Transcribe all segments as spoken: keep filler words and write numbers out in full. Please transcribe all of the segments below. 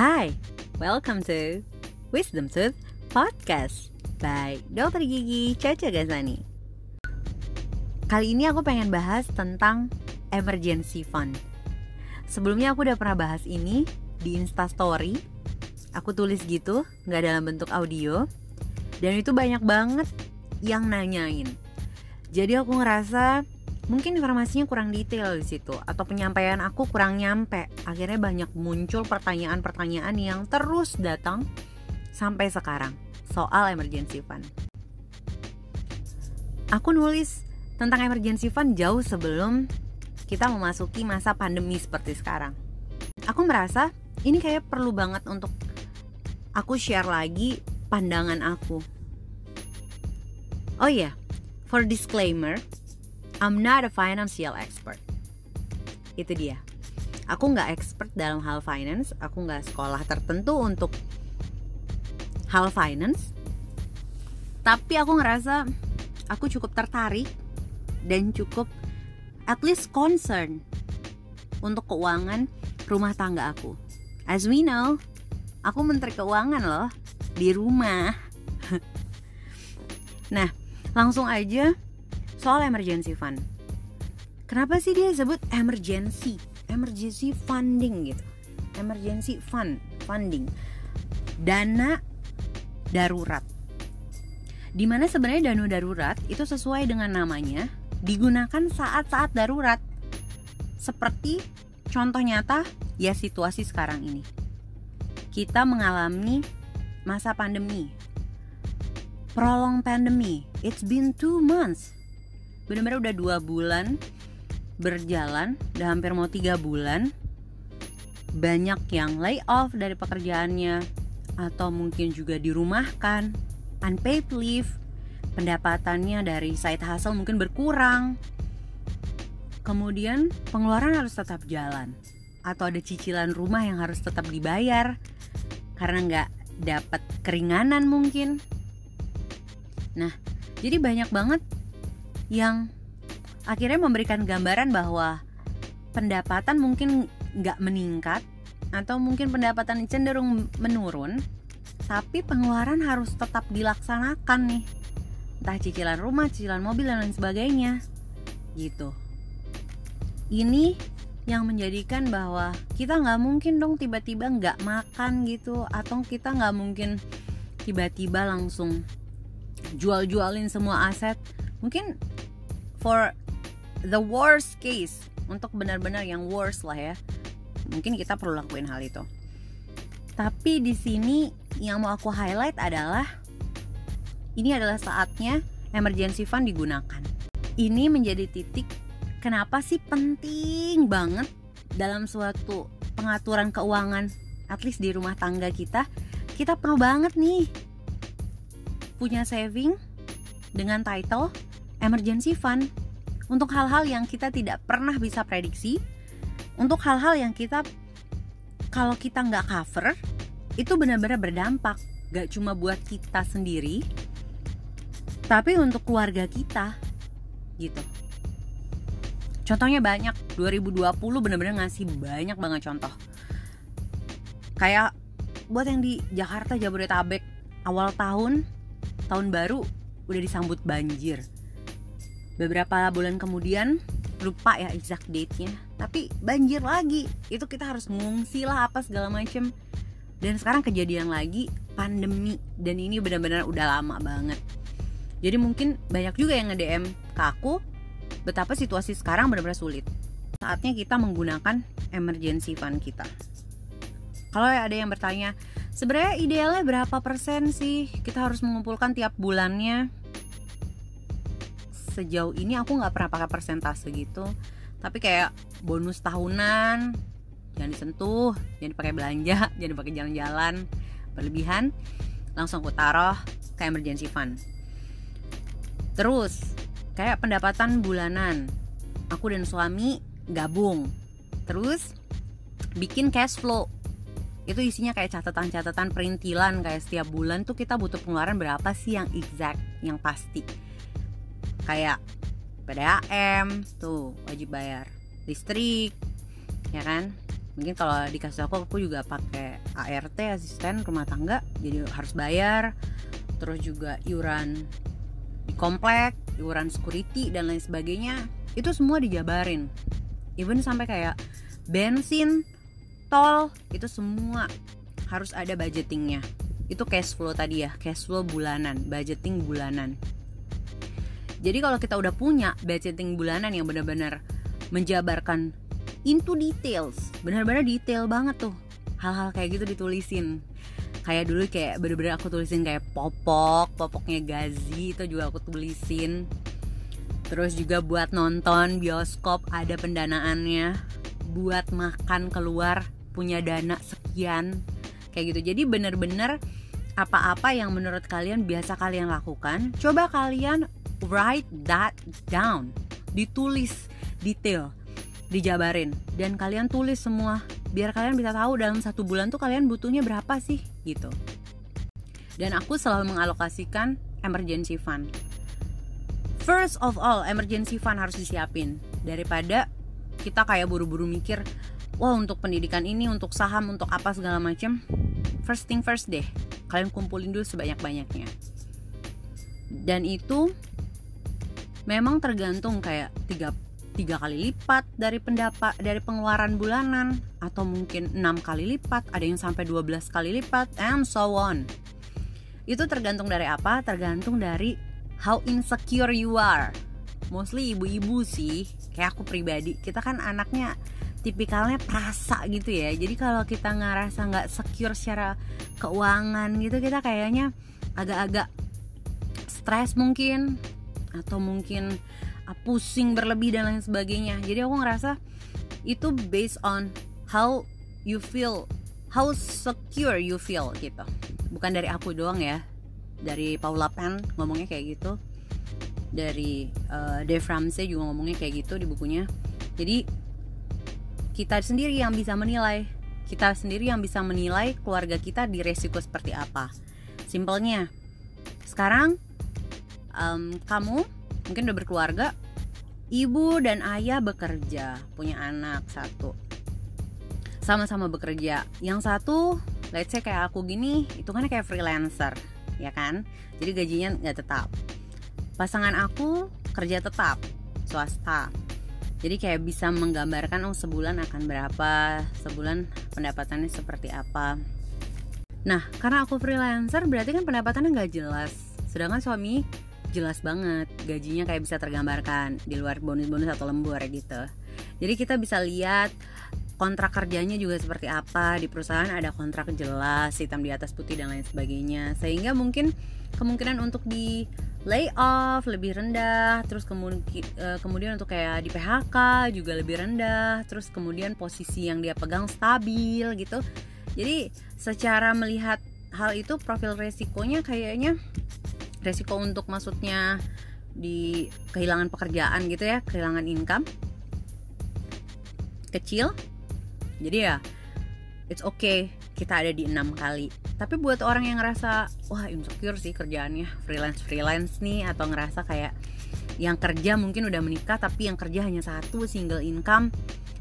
Hi, welcome to Wisdom Tooth Podcast by Dokter Gigi Caca Gazani. Kali ini aku pengen bahas tentang emergency fund. Sebelumnya aku udah pernah bahas ini di Instastory. Aku tulis gitu, gak dalam bentuk audio. Dan itu banyak banget yang nanyain. Jadi aku ngerasa mungkin informasinya kurang detail di situ, atau penyampaian aku kurang nyampe. Akhirnya banyak muncul pertanyaan-pertanyaan yang terus datang sampai sekarang soal emergency fund. Aku nulis tentang emergency fund jauh sebelum kita memasuki masa pandemi seperti sekarang. Aku merasa ini kayak perlu banget untuk aku share lagi pandangan aku. Oh iya, yeah, for disclaimer, I'm not a financial expert. Itu dia. Aku gak expert dalam hal finance. Aku gak sekolah tertentu untuk hal finance. Tapi aku ngerasa aku cukup tertarik dan cukup at least concern untuk keuangan rumah tangga aku. As we know, aku menteri keuangan loh di rumah. Nah, langsung aja soal emergency fund. Kenapa sih dia sebut emergency? Emergency funding gitu. Emergency fund, funding. Dana darurat. Dimana sebenarnya dana darurat itu sesuai dengan namanya, digunakan saat-saat darurat. Seperti contoh nyata, ya situasi sekarang ini. Kita mengalami masa pandemi. Prolong pandemi. It's been two months. Benar-benar udah dua bulan berjalan, udah hampir mau tiga bulan. Banyak yang layoff dari pekerjaannya, atau mungkin juga dirumahkan, unpaid leave, pendapatannya dari side hustle mungkin berkurang. Kemudian pengeluaran harus tetap jalan, atau ada cicilan rumah yang harus tetap dibayar karena nggak dapat keringanan mungkin. Nah, jadi banyak banget yang akhirnya memberikan gambaran bahwa pendapatan mungkin gak meningkat, atau mungkin pendapatan cenderung menurun, tapi pengeluaran harus tetap dilaksanakan nih. Entah cicilan rumah, cicilan mobil, dan lain sebagainya gitu. Ini yang menjadikan bahwa kita gak mungkin dong tiba-tiba gak makan gitu, atau kita gak mungkin tiba-tiba langsung jual-jualin semua aset. Mungkin for the worst case, untuk benar-benar yang worst lah ya, mungkin kita perlu lakuin hal itu. Tapi di sini yang mau aku highlight adalah ini adalah saatnya emergency fund digunakan. Ini menjadi titik kenapa sih penting banget dalam suatu pengaturan keuangan, at least di rumah tangga kita. Kita perlu banget nih punya saving dengan title emergency fund untuk hal-hal yang kita tidak pernah bisa prediksi, untuk hal-hal yang kita kalau kita nggak cover itu benar-benar berdampak, nggak cuma buat kita sendiri tapi untuk keluarga kita gitu. Contohnya banyak. Dua ribu dua puluh benar-benar ngasih banyak banget contoh, kayak buat yang di Jakarta, Jabodetabek, awal tahun tahun baru udah disambut banjir. Beberapa bulan kemudian, lupa ya exact date-nya, tapi banjir lagi. Itu kita harus ngungsi lah apa segala macem. Dan sekarang kejadian lagi pandemi, dan ini benar-benar udah lama banget. Jadi mungkin banyak juga yang nge-D M ke aku betapa situasi sekarang benar-benar sulit. Saatnya kita menggunakan emergency fund kita. Kalau ada yang bertanya, sebenarnya idealnya berapa persen sih kita harus mengumpulkan tiap bulannya? Sejauh ini aku gak pernah pakai persentase gitu. Tapi kayak bonus tahunan jangan disentuh, jangan dipakai belanja, jangan dipakai jalan-jalan berlebihan, langsung aku taruh ke emergency fund. Terus kayak pendapatan bulanan, aku dan suami gabung, terus bikin cash flow. Itu isinya kayak catatan-catatan perintilan, kayak setiap bulan tuh kita butuh pengeluaran berapa sih yang exact, yang pasti. Kayak P D A M tuh wajib bayar, listrik ya kan, Mungkin kalau dikasih aku, aku juga pakai A R T, asisten rumah tangga, jadi harus bayar. Terus juga iuran di komplek, iuran security dan lain sebagainya, itu semua dijabarin. Even sampai kayak bensin, tol, itu semua harus ada budgetingnya. Itu cash flow tadi ya, cash flow bulanan, budgeting bulanan. Jadi kalau kita udah punya budgeting bulanan yang benar-benar menjabarkan into details, benar-benar detail banget tuh, hal-hal kayak gitu ditulisin. Kayak dulu kayak bener-bener aku tulisin kayak popok, popoknya Gazi itu juga aku tulisin. Terus juga buat nonton bioskop ada pendanaannya, buat makan keluar punya dana sekian, kayak gitu. Jadi bener-bener apa-apa yang menurut kalian biasa kalian lakukan, coba kalian write that down, ditulis detail, dijabarin, dan kalian tulis semua biar kalian bisa tahu dalam satu bulan tuh kalian butuhnya berapa sih gitu. Dan aku selalu mengalokasikan emergency fund. First of all, emergency fund harus disiapin, daripada kita kayak buru-buru mikir, wah untuk pendidikan ini, untuk saham, untuk apa segala macam. First thing first deh, kalian kumpulin dulu sebanyak-banyaknya. Dan itu memang tergantung kayak tiga tiga kali lipat dari pendapat, dari pengeluaran bulanan, atau mungkin enam kali lipat, ada yang sampai dua belas kali lipat, and so on. Itu tergantung dari apa? Tergantung dari how insecure you are. Mostly ibu-ibu sih, kayak aku pribadi, kita kan anaknya tipikalnya perasa gitu ya. Jadi kalau kita ngerasa nggak secure secara keuangan gitu, kita kayaknya agak-agak stres mungkin, atau mungkin pusing berlebih dan lain sebagainya. Jadi aku ngerasa itu based on how you feel, how secure you feel gitu. Bukan dari aku doang ya, dari Paula Pan ngomongnya kayak gitu, dari uh, Dave Ramsey juga ngomongnya kayak gitu di bukunya. Jadi kita sendiri yang bisa menilai, kita sendiri yang bisa menilai keluarga kita di resiko seperti apa. Simpelnya sekarang um, kamu mungkin udah berkeluarga, ibu dan ayah bekerja, punya anak satu, sama-sama bekerja. Yang satu, let's say kayak aku gini, itu kan kayak freelancer, ya kan? Jadi gajinya nggak tetap. Pasangan aku kerja tetap, swasta. Jadi kayak bisa menggambarkan, oh sebulan akan berapa, sebulan pendapatannya seperti apa. Nah, karena aku freelancer, berarti kan pendapatannya nggak jelas. Sedangkan suami jelas banget, gajinya kayak bisa tergambarkan di luar bonus-bonus atau lembur gitu. Jadi kita bisa lihat kontrak kerjanya juga seperti apa, di perusahaan ada kontrak jelas, hitam di atas putih dan lain sebagainya, sehingga mungkin kemungkinan untuk di layoff lebih rendah, terus kemudian untuk kayak di P H K juga lebih rendah, terus kemudian posisi yang dia pegang stabil gitu. Jadi secara melihat hal itu, profil resikonya kayaknya resiko untuk maksudnya di kehilangan pekerjaan gitu ya, kehilangan income kecil. Jadi ya it's okay, kita ada di enam kali. Tapi buat orang yang ngerasa wah insecure sih kerjaannya, freelance-freelance nih, atau ngerasa kayak yang kerja mungkin udah menikah tapi yang kerja hanya satu single income,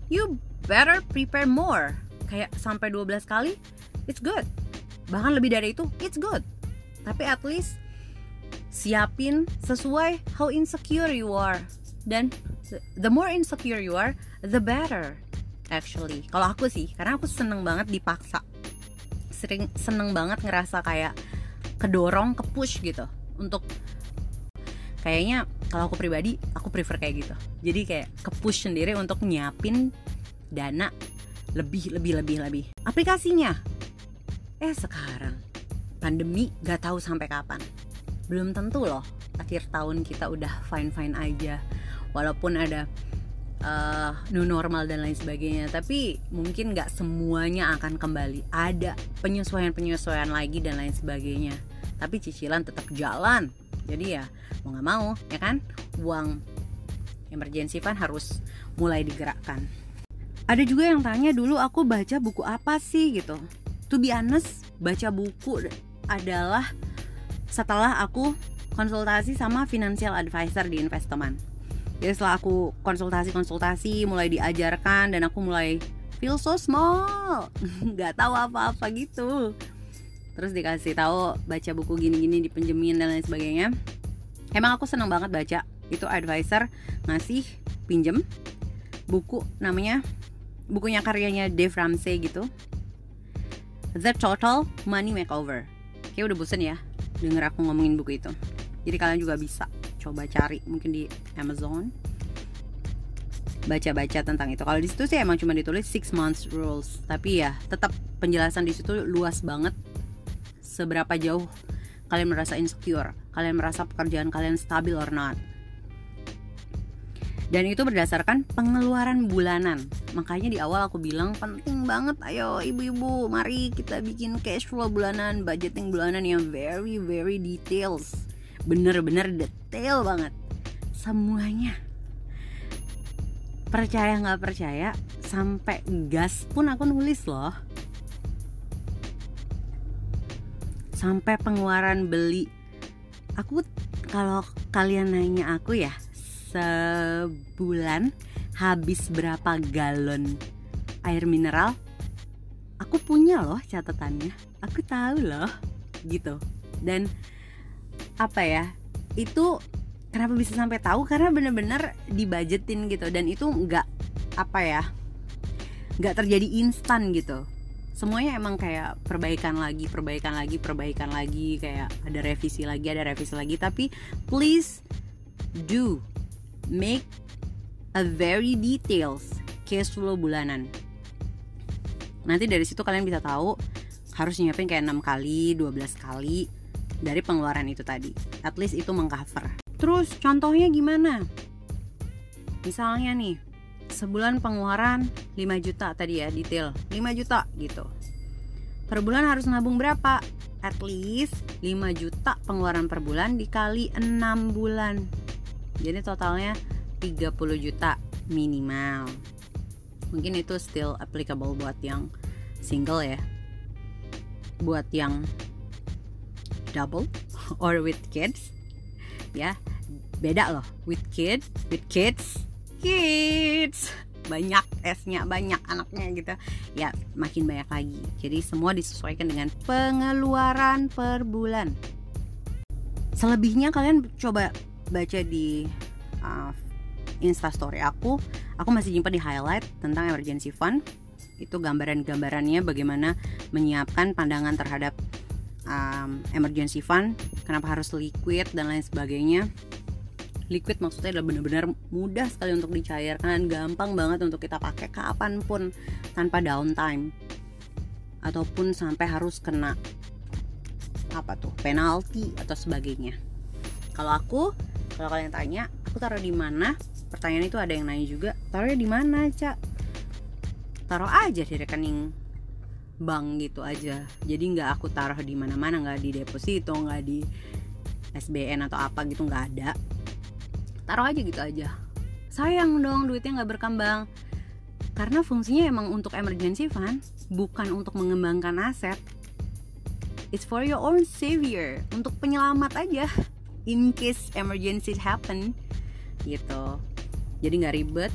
you better prepare more. Kayak sampai dua belas kali, it's good. Bahkan lebih dari itu, it's good. Tapi at least siapin sesuai how insecure you are. Dan the more insecure you are, the better actually. Kalau aku sih, karena aku seneng banget dipaksa, sering seneng banget ngerasa kayak kedorong, kepush gitu. Untuk kayaknya kalau aku pribadi, aku prefer kayak gitu. Jadi kayak kepush sendiri untuk nyiapin dana lebih, lebih, lebih, lebih. Aplikasinya Eh sekarang pandemi gak tahu sampai kapan. Belum tentu loh akhir tahun kita udah fine-fine aja, walaupun ada uh, new normal dan lain sebagainya. Tapi mungkin gak semuanya akan kembali, ada penyesuaian-penyesuaian lagi dan lain sebagainya. Tapi cicilan tetap jalan. Jadi ya mau gak mau ya kan, uang emergency fund harus mulai digerakkan. Ada juga yang tanya dulu aku baca buku apa sih gitu. To be honest, baca buku adalah setelah aku konsultasi sama financial advisor di Investoman. Jadi setelah aku konsultasi-konsultasi, mulai diajarkan, dan aku mulai feel so small, nggak tahu apa-apa gitu. Terus dikasih tahu baca buku gini-gini, dipenjemin dan lain sebagainya. Emang aku seneng banget baca. Itu advisor ngasih pinjem buku, namanya bukunya karyanya Dave Ramsey gitu, The Total Money Makeover. Kayak udah bosen ya denger aku ngomongin buku itu. Jadi kalian juga bisa coba cari mungkin di Amazon, baca-baca tentang itu. Kalau di situ sih emang cuma ditulis six months rules, tapi ya tetap penjelasan di situ luas banget. Seberapa jauh kalian merasa insecure, kalian merasa pekerjaan kalian stabil or not. Dan itu berdasarkan pengeluaran bulanan. Makanya di awal aku bilang penting banget, ayo ibu-ibu mari kita bikin cash flow bulanan, budgeting bulanan yang very very details. Bener-bener detail banget semuanya. Percaya nggak percaya, sampai gas pun aku nulis loh, sampai pengeluaran beli. Aku, kalau kalian nanya aku ya, sebulan habis berapa galon air mineral, aku punya loh catatannya, aku tahu loh gitu. Dan apa ya, itu kenapa bisa sampai tahu, karena bener-bener dibudgetin gitu. Dan itu nggak apa ya, nggak terjadi instan gitu. Semuanya emang kayak perbaikan lagi, perbaikan lagi, perbaikan lagi, kayak ada revisi lagi, ada revisi lagi. Tapi please do make a very details cash flow bulanan. Nanti dari situ kalian bisa tahu harus nyiapin kayak enam kali, dua belas kali dari pengeluaran itu tadi. At least itu mengcover. Terus contohnya gimana? Misalnya nih, sebulan pengeluaran lima juta tadi ya, detail lima juta gitu. Per bulan harus nabung berapa? At least lima juta pengeluaran per bulan dikali enam bulan. Jadi totalnya tiga puluh juta minimal. Mungkin itu still applicable buat yang single ya. Buat yang double or with kids ya, beda loh. With kid, with kids kids banyak S-nya, banyak anaknya gitu ya, makin banyak lagi. Jadi semua disesuaikan dengan pengeluaran per bulan. Selebihnya kalian coba baca di uh, Instastory aku. Aku masih nyimpen di highlight tentang emergency fund. Itu gambaran-gambarannya bagaimana menyiapkan pandangan terhadap um, emergency fund, kenapa harus liquid dan lain sebagainya. Liquid maksudnya adalah benar-benar mudah sekali untuk dicairkan, gampang banget untuk kita pakai kapanpun tanpa downtime ataupun sampai harus kena apa tuh penalti atau sebagainya. Kalau aku, kalau kalian tanya aku taruh di mana, pertanyaan itu ada yang nanya juga, taruhnya di mana Ca? Taruh aja di rekening bank gitu aja. Jadi nggak aku taruh di mana-mana, nggak di deposito, nggak di S B N atau apa gitu, nggak ada. Taruh aja gitu aja. Sayang dong duitnya nggak berkembang, karena fungsinya emang untuk emergency fund, bukan untuk mengembangkan aset. It's for your own savior, untuk penyelamat aja, in case emergency happen gitu. Jadi nggak ribet,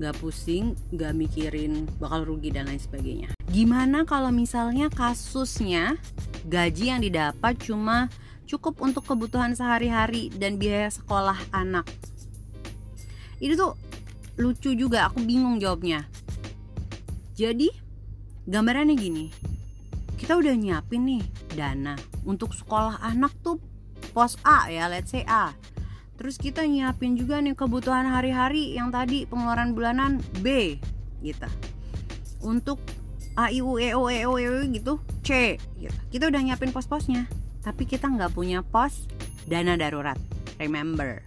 nggak pusing, nggak mikirin bakal rugi dan lain sebagainya. Gimana kalau misalnya kasusnya gaji yang didapat cuma cukup untuk kebutuhan sehari-hari dan biaya sekolah anak? Itu tuh lucu juga, aku bingung jawabnya. Jadi gambarannya gini, kita udah nyiapin nih dana untuk sekolah anak tuh pos A ya, let's say A. Terus kita nyiapin juga nih kebutuhan hari-hari yang tadi pengeluaran bulanan B gitu, untuk A, I, U, E, O, E, O, E gitu, C gitu. Kita udah nyiapin pos-posnya, tapi kita nggak punya pos dana darurat, remember.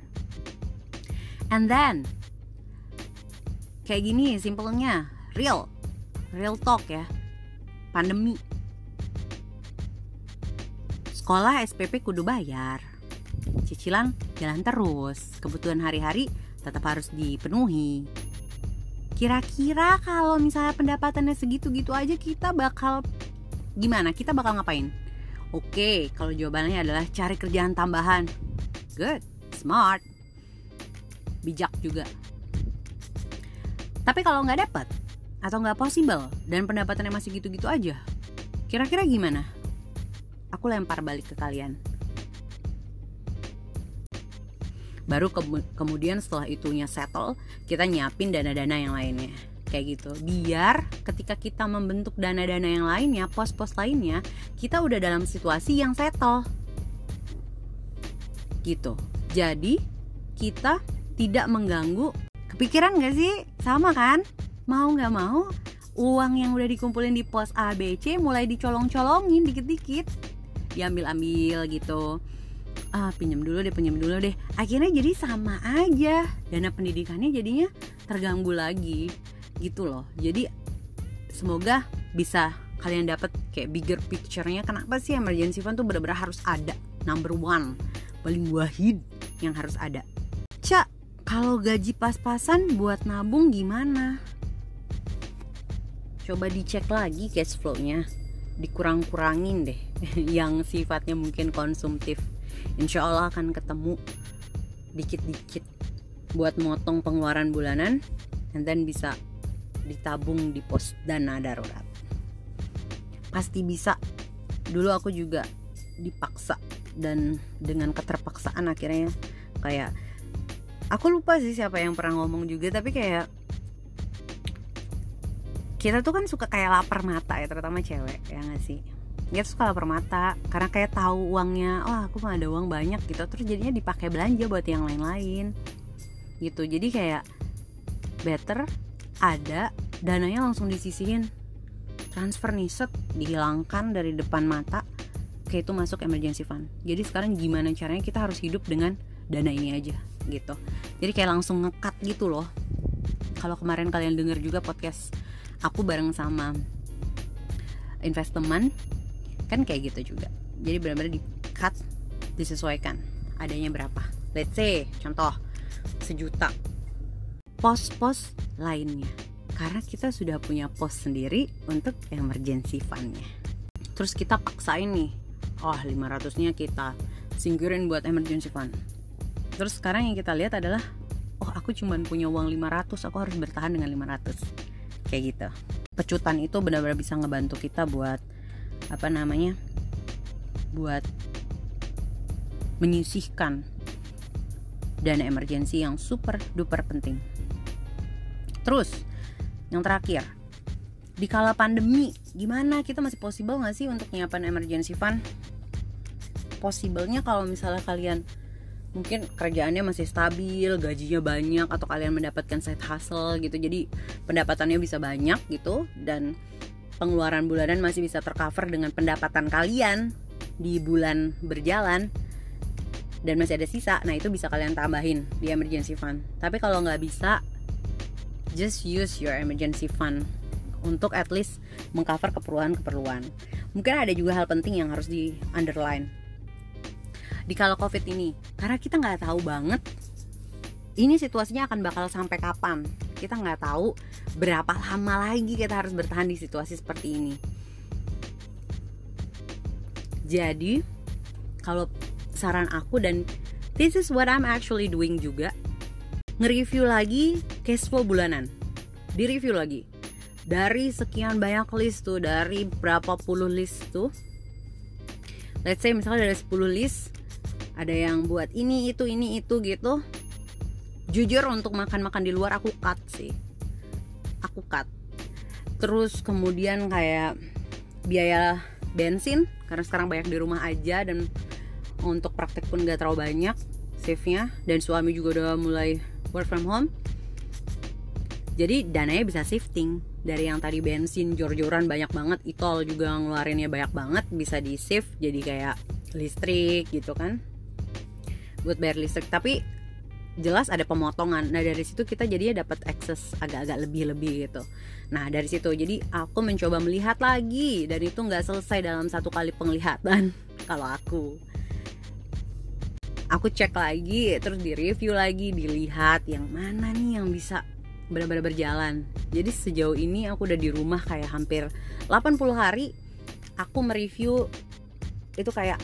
And then kayak gini simpelnya, real real talk ya, pandemi, sekolah S P P kudu bayar, cicilan jalan terus, kebutuhan hari-hari tetap harus dipenuhi. Kira-kira kalau misalnya pendapatannya segitu-gitu aja, kita bakal gimana, kita bakal ngapain? Oke, kalau jawabannya adalah cari kerjaan tambahan. Good, smart, bijak juga. Tapi kalau nggak dapet, atau nggak possible dan pendapatannya masih gitu-gitu aja, kira-kira gimana? Aku lempar balik ke kalian. Baru ke- kemudian setelah itunya settle, kita nyiapin dana-dana yang lainnya. Kayak gitu, biar ketika kita membentuk dana-dana yang lainnya, pos-pos lainnya, kita udah dalam situasi yang settle. Gitu. Jadi, kita tidak mengganggu. Kepikiran gak sih? Sama kan? Mau gak mau, uang yang udah dikumpulin di pos A, B, C mulai dicolong-colongin dikit-dikit. Diambil-ambil gitu. Ah, pinjam dulu deh, pinjam dulu deh. Akhirnya jadi sama aja. Dana pendidikannya jadinya terganggu lagi. Gitu loh. Jadi semoga bisa kalian dapat kayak bigger picture-nya. Kenapa sih emergency fund tuh bener-bener harus ada, number one, paling wahid yang harus ada. Cak, kalau gaji pas-pasan buat nabung gimana? Coba dicek lagi cash flow-nya, dikurang-kurangin deh yang sifatnya mungkin konsumtif. Insya Allah akan ketemu dikit-dikit buat motong pengeluaran bulanan, and then bisa ditabung di pos dana darurat. Pasti bisa. Dulu aku juga dipaksa, dan dengan keterpaksaan akhirnya kayak, aku lupa sih siapa yang pernah ngomong juga, tapi kayak kita tuh kan suka kayak lapar mata ya, terutama cewek ya nggak sih, kita suka lapar mata karena kayak tahu uangnya, wah aku mah ada uang banyak gitu, terus jadinya dipakai belanja buat yang lain-lain gitu. Jadi kayak better ada dananya langsung disisihin, transfer nih, set, dihilangkan dari depan mata, kayak itu masuk emergency fund. Jadi sekarang gimana caranya kita harus hidup dengan dana ini aja gitu. Jadi kayak langsung nge-cut gitu loh. Kalau kemarin kalian denger juga podcast aku bareng sama investment kan kayak gitu juga. Jadi benar-benar di-cut, disesuaikan adanya berapa. Let's say contoh sejuta, pos-pos lainnya, karena kita sudah punya pos sendiri untuk emergency fund-nya. Terus kita paksain nih, oh lima ratus-nya kita singkirin buat emergency fund. Terus sekarang yang kita lihat adalah, oh aku cuma punya uang lima ratus, aku harus bertahan dengan lima ratus. Kayak gitu. Pecutan itu benar-benar bisa ngebantu kita buat apa namanya? Buat menyisihkan dana emergency yang super duper penting. Terus, yang terakhir, di kala pandemi, gimana kita masih possible nggak sih untuk nyiapin emergency fund? Possible-nya kalau misalnya kalian mungkin kerjaannya masih stabil, gajinya banyak, atau kalian mendapatkan side hustle gitu, jadi pendapatannya bisa banyak gitu, dan pengeluaran bulanan masih bisa tercover dengan pendapatan kalian di bulan berjalan, dan masih ada sisa, nah itu bisa kalian tambahin di emergency fund. Tapi kalau nggak bisa, just use your emergency fund untuk at least mengcover keperluan-keperluan. Mungkin ada juga hal penting yang harus di underline di kala COVID ini, karena kita nggak tahu banget ini situasinya akan bakal sampai kapan. Kita nggak tahu berapa lama lagi kita harus bertahan di situasi seperti ini. Jadi kalau saran aku, dan this is what I'm actually doing juga, nge-review lagi cash flow bulanan. Di-review lagi. Dari sekian banyak list tuh, dari berapa puluh list tuh, let's say misalnya dari sepuluh list, ada yang buat ini, itu, ini, itu gitu. Jujur untuk makan-makan di luar aku cut sih. Aku cut. Terus kemudian kayak biaya bensin, karena sekarang banyak di rumah aja, dan untuk praktek pun gak terlalu banyak save-nya, dan suami juga udah mulai work from home. Jadi dananya bisa shifting. Dari yang tadi bensin jor-joran banyak banget, e-tol juga ngeluarinnya banyak banget, bisa di-shift jadi kayak listrik gitu kan, buat bayar listrik. Tapi jelas ada pemotongan. Nah dari situ kita jadinya dapat akses agak-agak lebih-lebih gitu. Nah dari situ jadi aku mencoba melihat lagi, dan itu gak selesai dalam satu kali penglihatan. Kalau aku Aku cek lagi, terus di-review lagi, dilihat yang mana nih yang bisa benar-benar berjalan. Jadi sejauh ini aku udah di rumah kayak hampir delapan puluh hari. Aku mereview itu kayak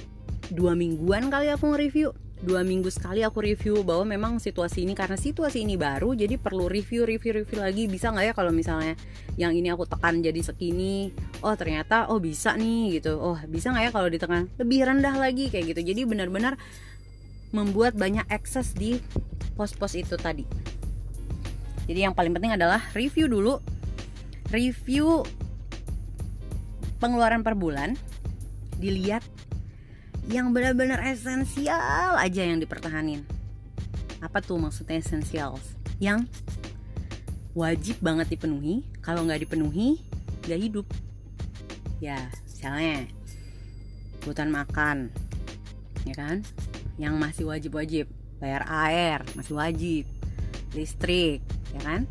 dua mingguan kali aku nge-review dua minggu sekali aku review bahwa memang situasi ini, karena situasi ini baru, jadi perlu review, review, review lagi. Bisa nggak ya kalau misalnya yang ini aku tekan jadi segini, oh ternyata oh bisa nih gitu, oh bisa nggak ya kalau ditekan lebih rendah lagi kayak gitu. Jadi benar-benar membuat banyak ekses di pos-pos itu tadi. Jadi yang paling penting adalah review dulu, review pengeluaran per bulan, dilihat yang benar-benar esensial aja yang dipertahanin. Apa tuh maksudnya esensial? Yang wajib banget dipenuhi, kalau nggak dipenuhi nggak hidup. Ya misalnya kebutuhan makan, ya kan, yang masih wajib-wajib, bayar air masih wajib, listrik, ya kan,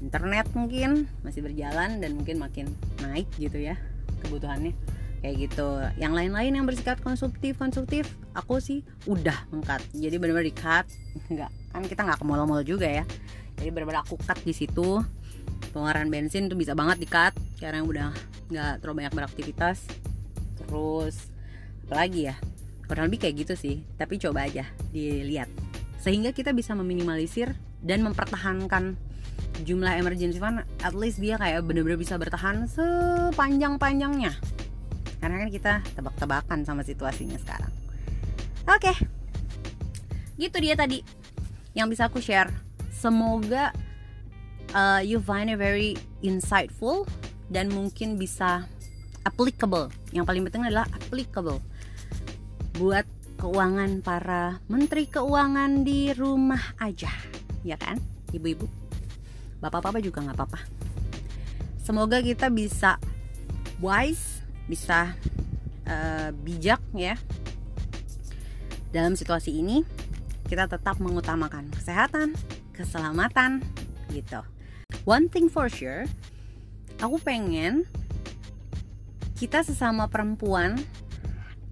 internet mungkin masih berjalan dan mungkin makin naik gitu ya kebutuhannya. Kayak gitu. Yang lain-lain yang bersifat konsumtif-konsumtif, aku sih udah meng-cut. Jadi benar-benar di-cut. Enggak, kan kita nggak ke mall-mall juga ya. Jadi benar-benar aku cut di situ. Pengeluaran bensin tuh bisa banget di-cut karena udah nggak terlalu banyak beraktivitas. Terus apalagi ya? Kurang lebih kayak gitu sih. Tapi coba aja dilihat. Sehingga kita bisa meminimalisir dan mempertahankan jumlah emergency fund. At least dia kayak benar-benar bisa bertahan sepanjang-panjangnya. Karena kan kita tebak-tebakan sama situasinya sekarang. Oke, okay. Gitu dia tadi yang bisa aku share. Semoga uh, you find it very insightful dan mungkin bisa applicable. Yang paling penting adalah applicable buat keuangan para menteri keuangan di rumah aja, ya kan, ibu-ibu, bapak-bapak juga nggak apa-apa. Semoga kita bisa wise, bisa uh, bijak ya dalam situasi ini. Kita tetap mengutamakan kesehatan, keselamatan gitu. One thing for sure, aku pengen kita sesama perempuan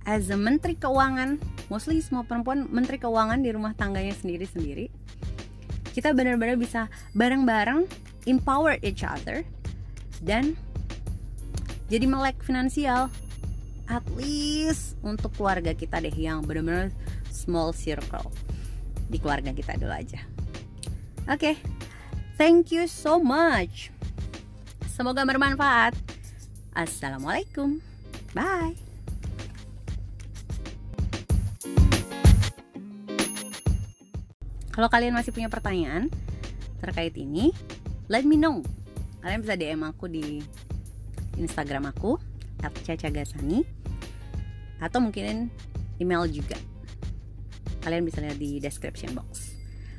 as a menteri keuangan, mostly semua perempuan menteri keuangan di rumah tangganya sendiri-sendiri, kita benar-benar bisa bareng-bareng empower each other dan jadi melek finansial, at least untuk keluarga kita deh, yang benar-benar small circle di keluarga kita dulu aja. Oke, okay. Thank you so much. Semoga bermanfaat. Assalamualaikum, bye. Kalau kalian masih punya pertanyaan terkait ini, let me know. Kalian bisa D M aku di Instagram aku at caca gazani, atau mungkin email juga. Kalian bisa lihat di description box.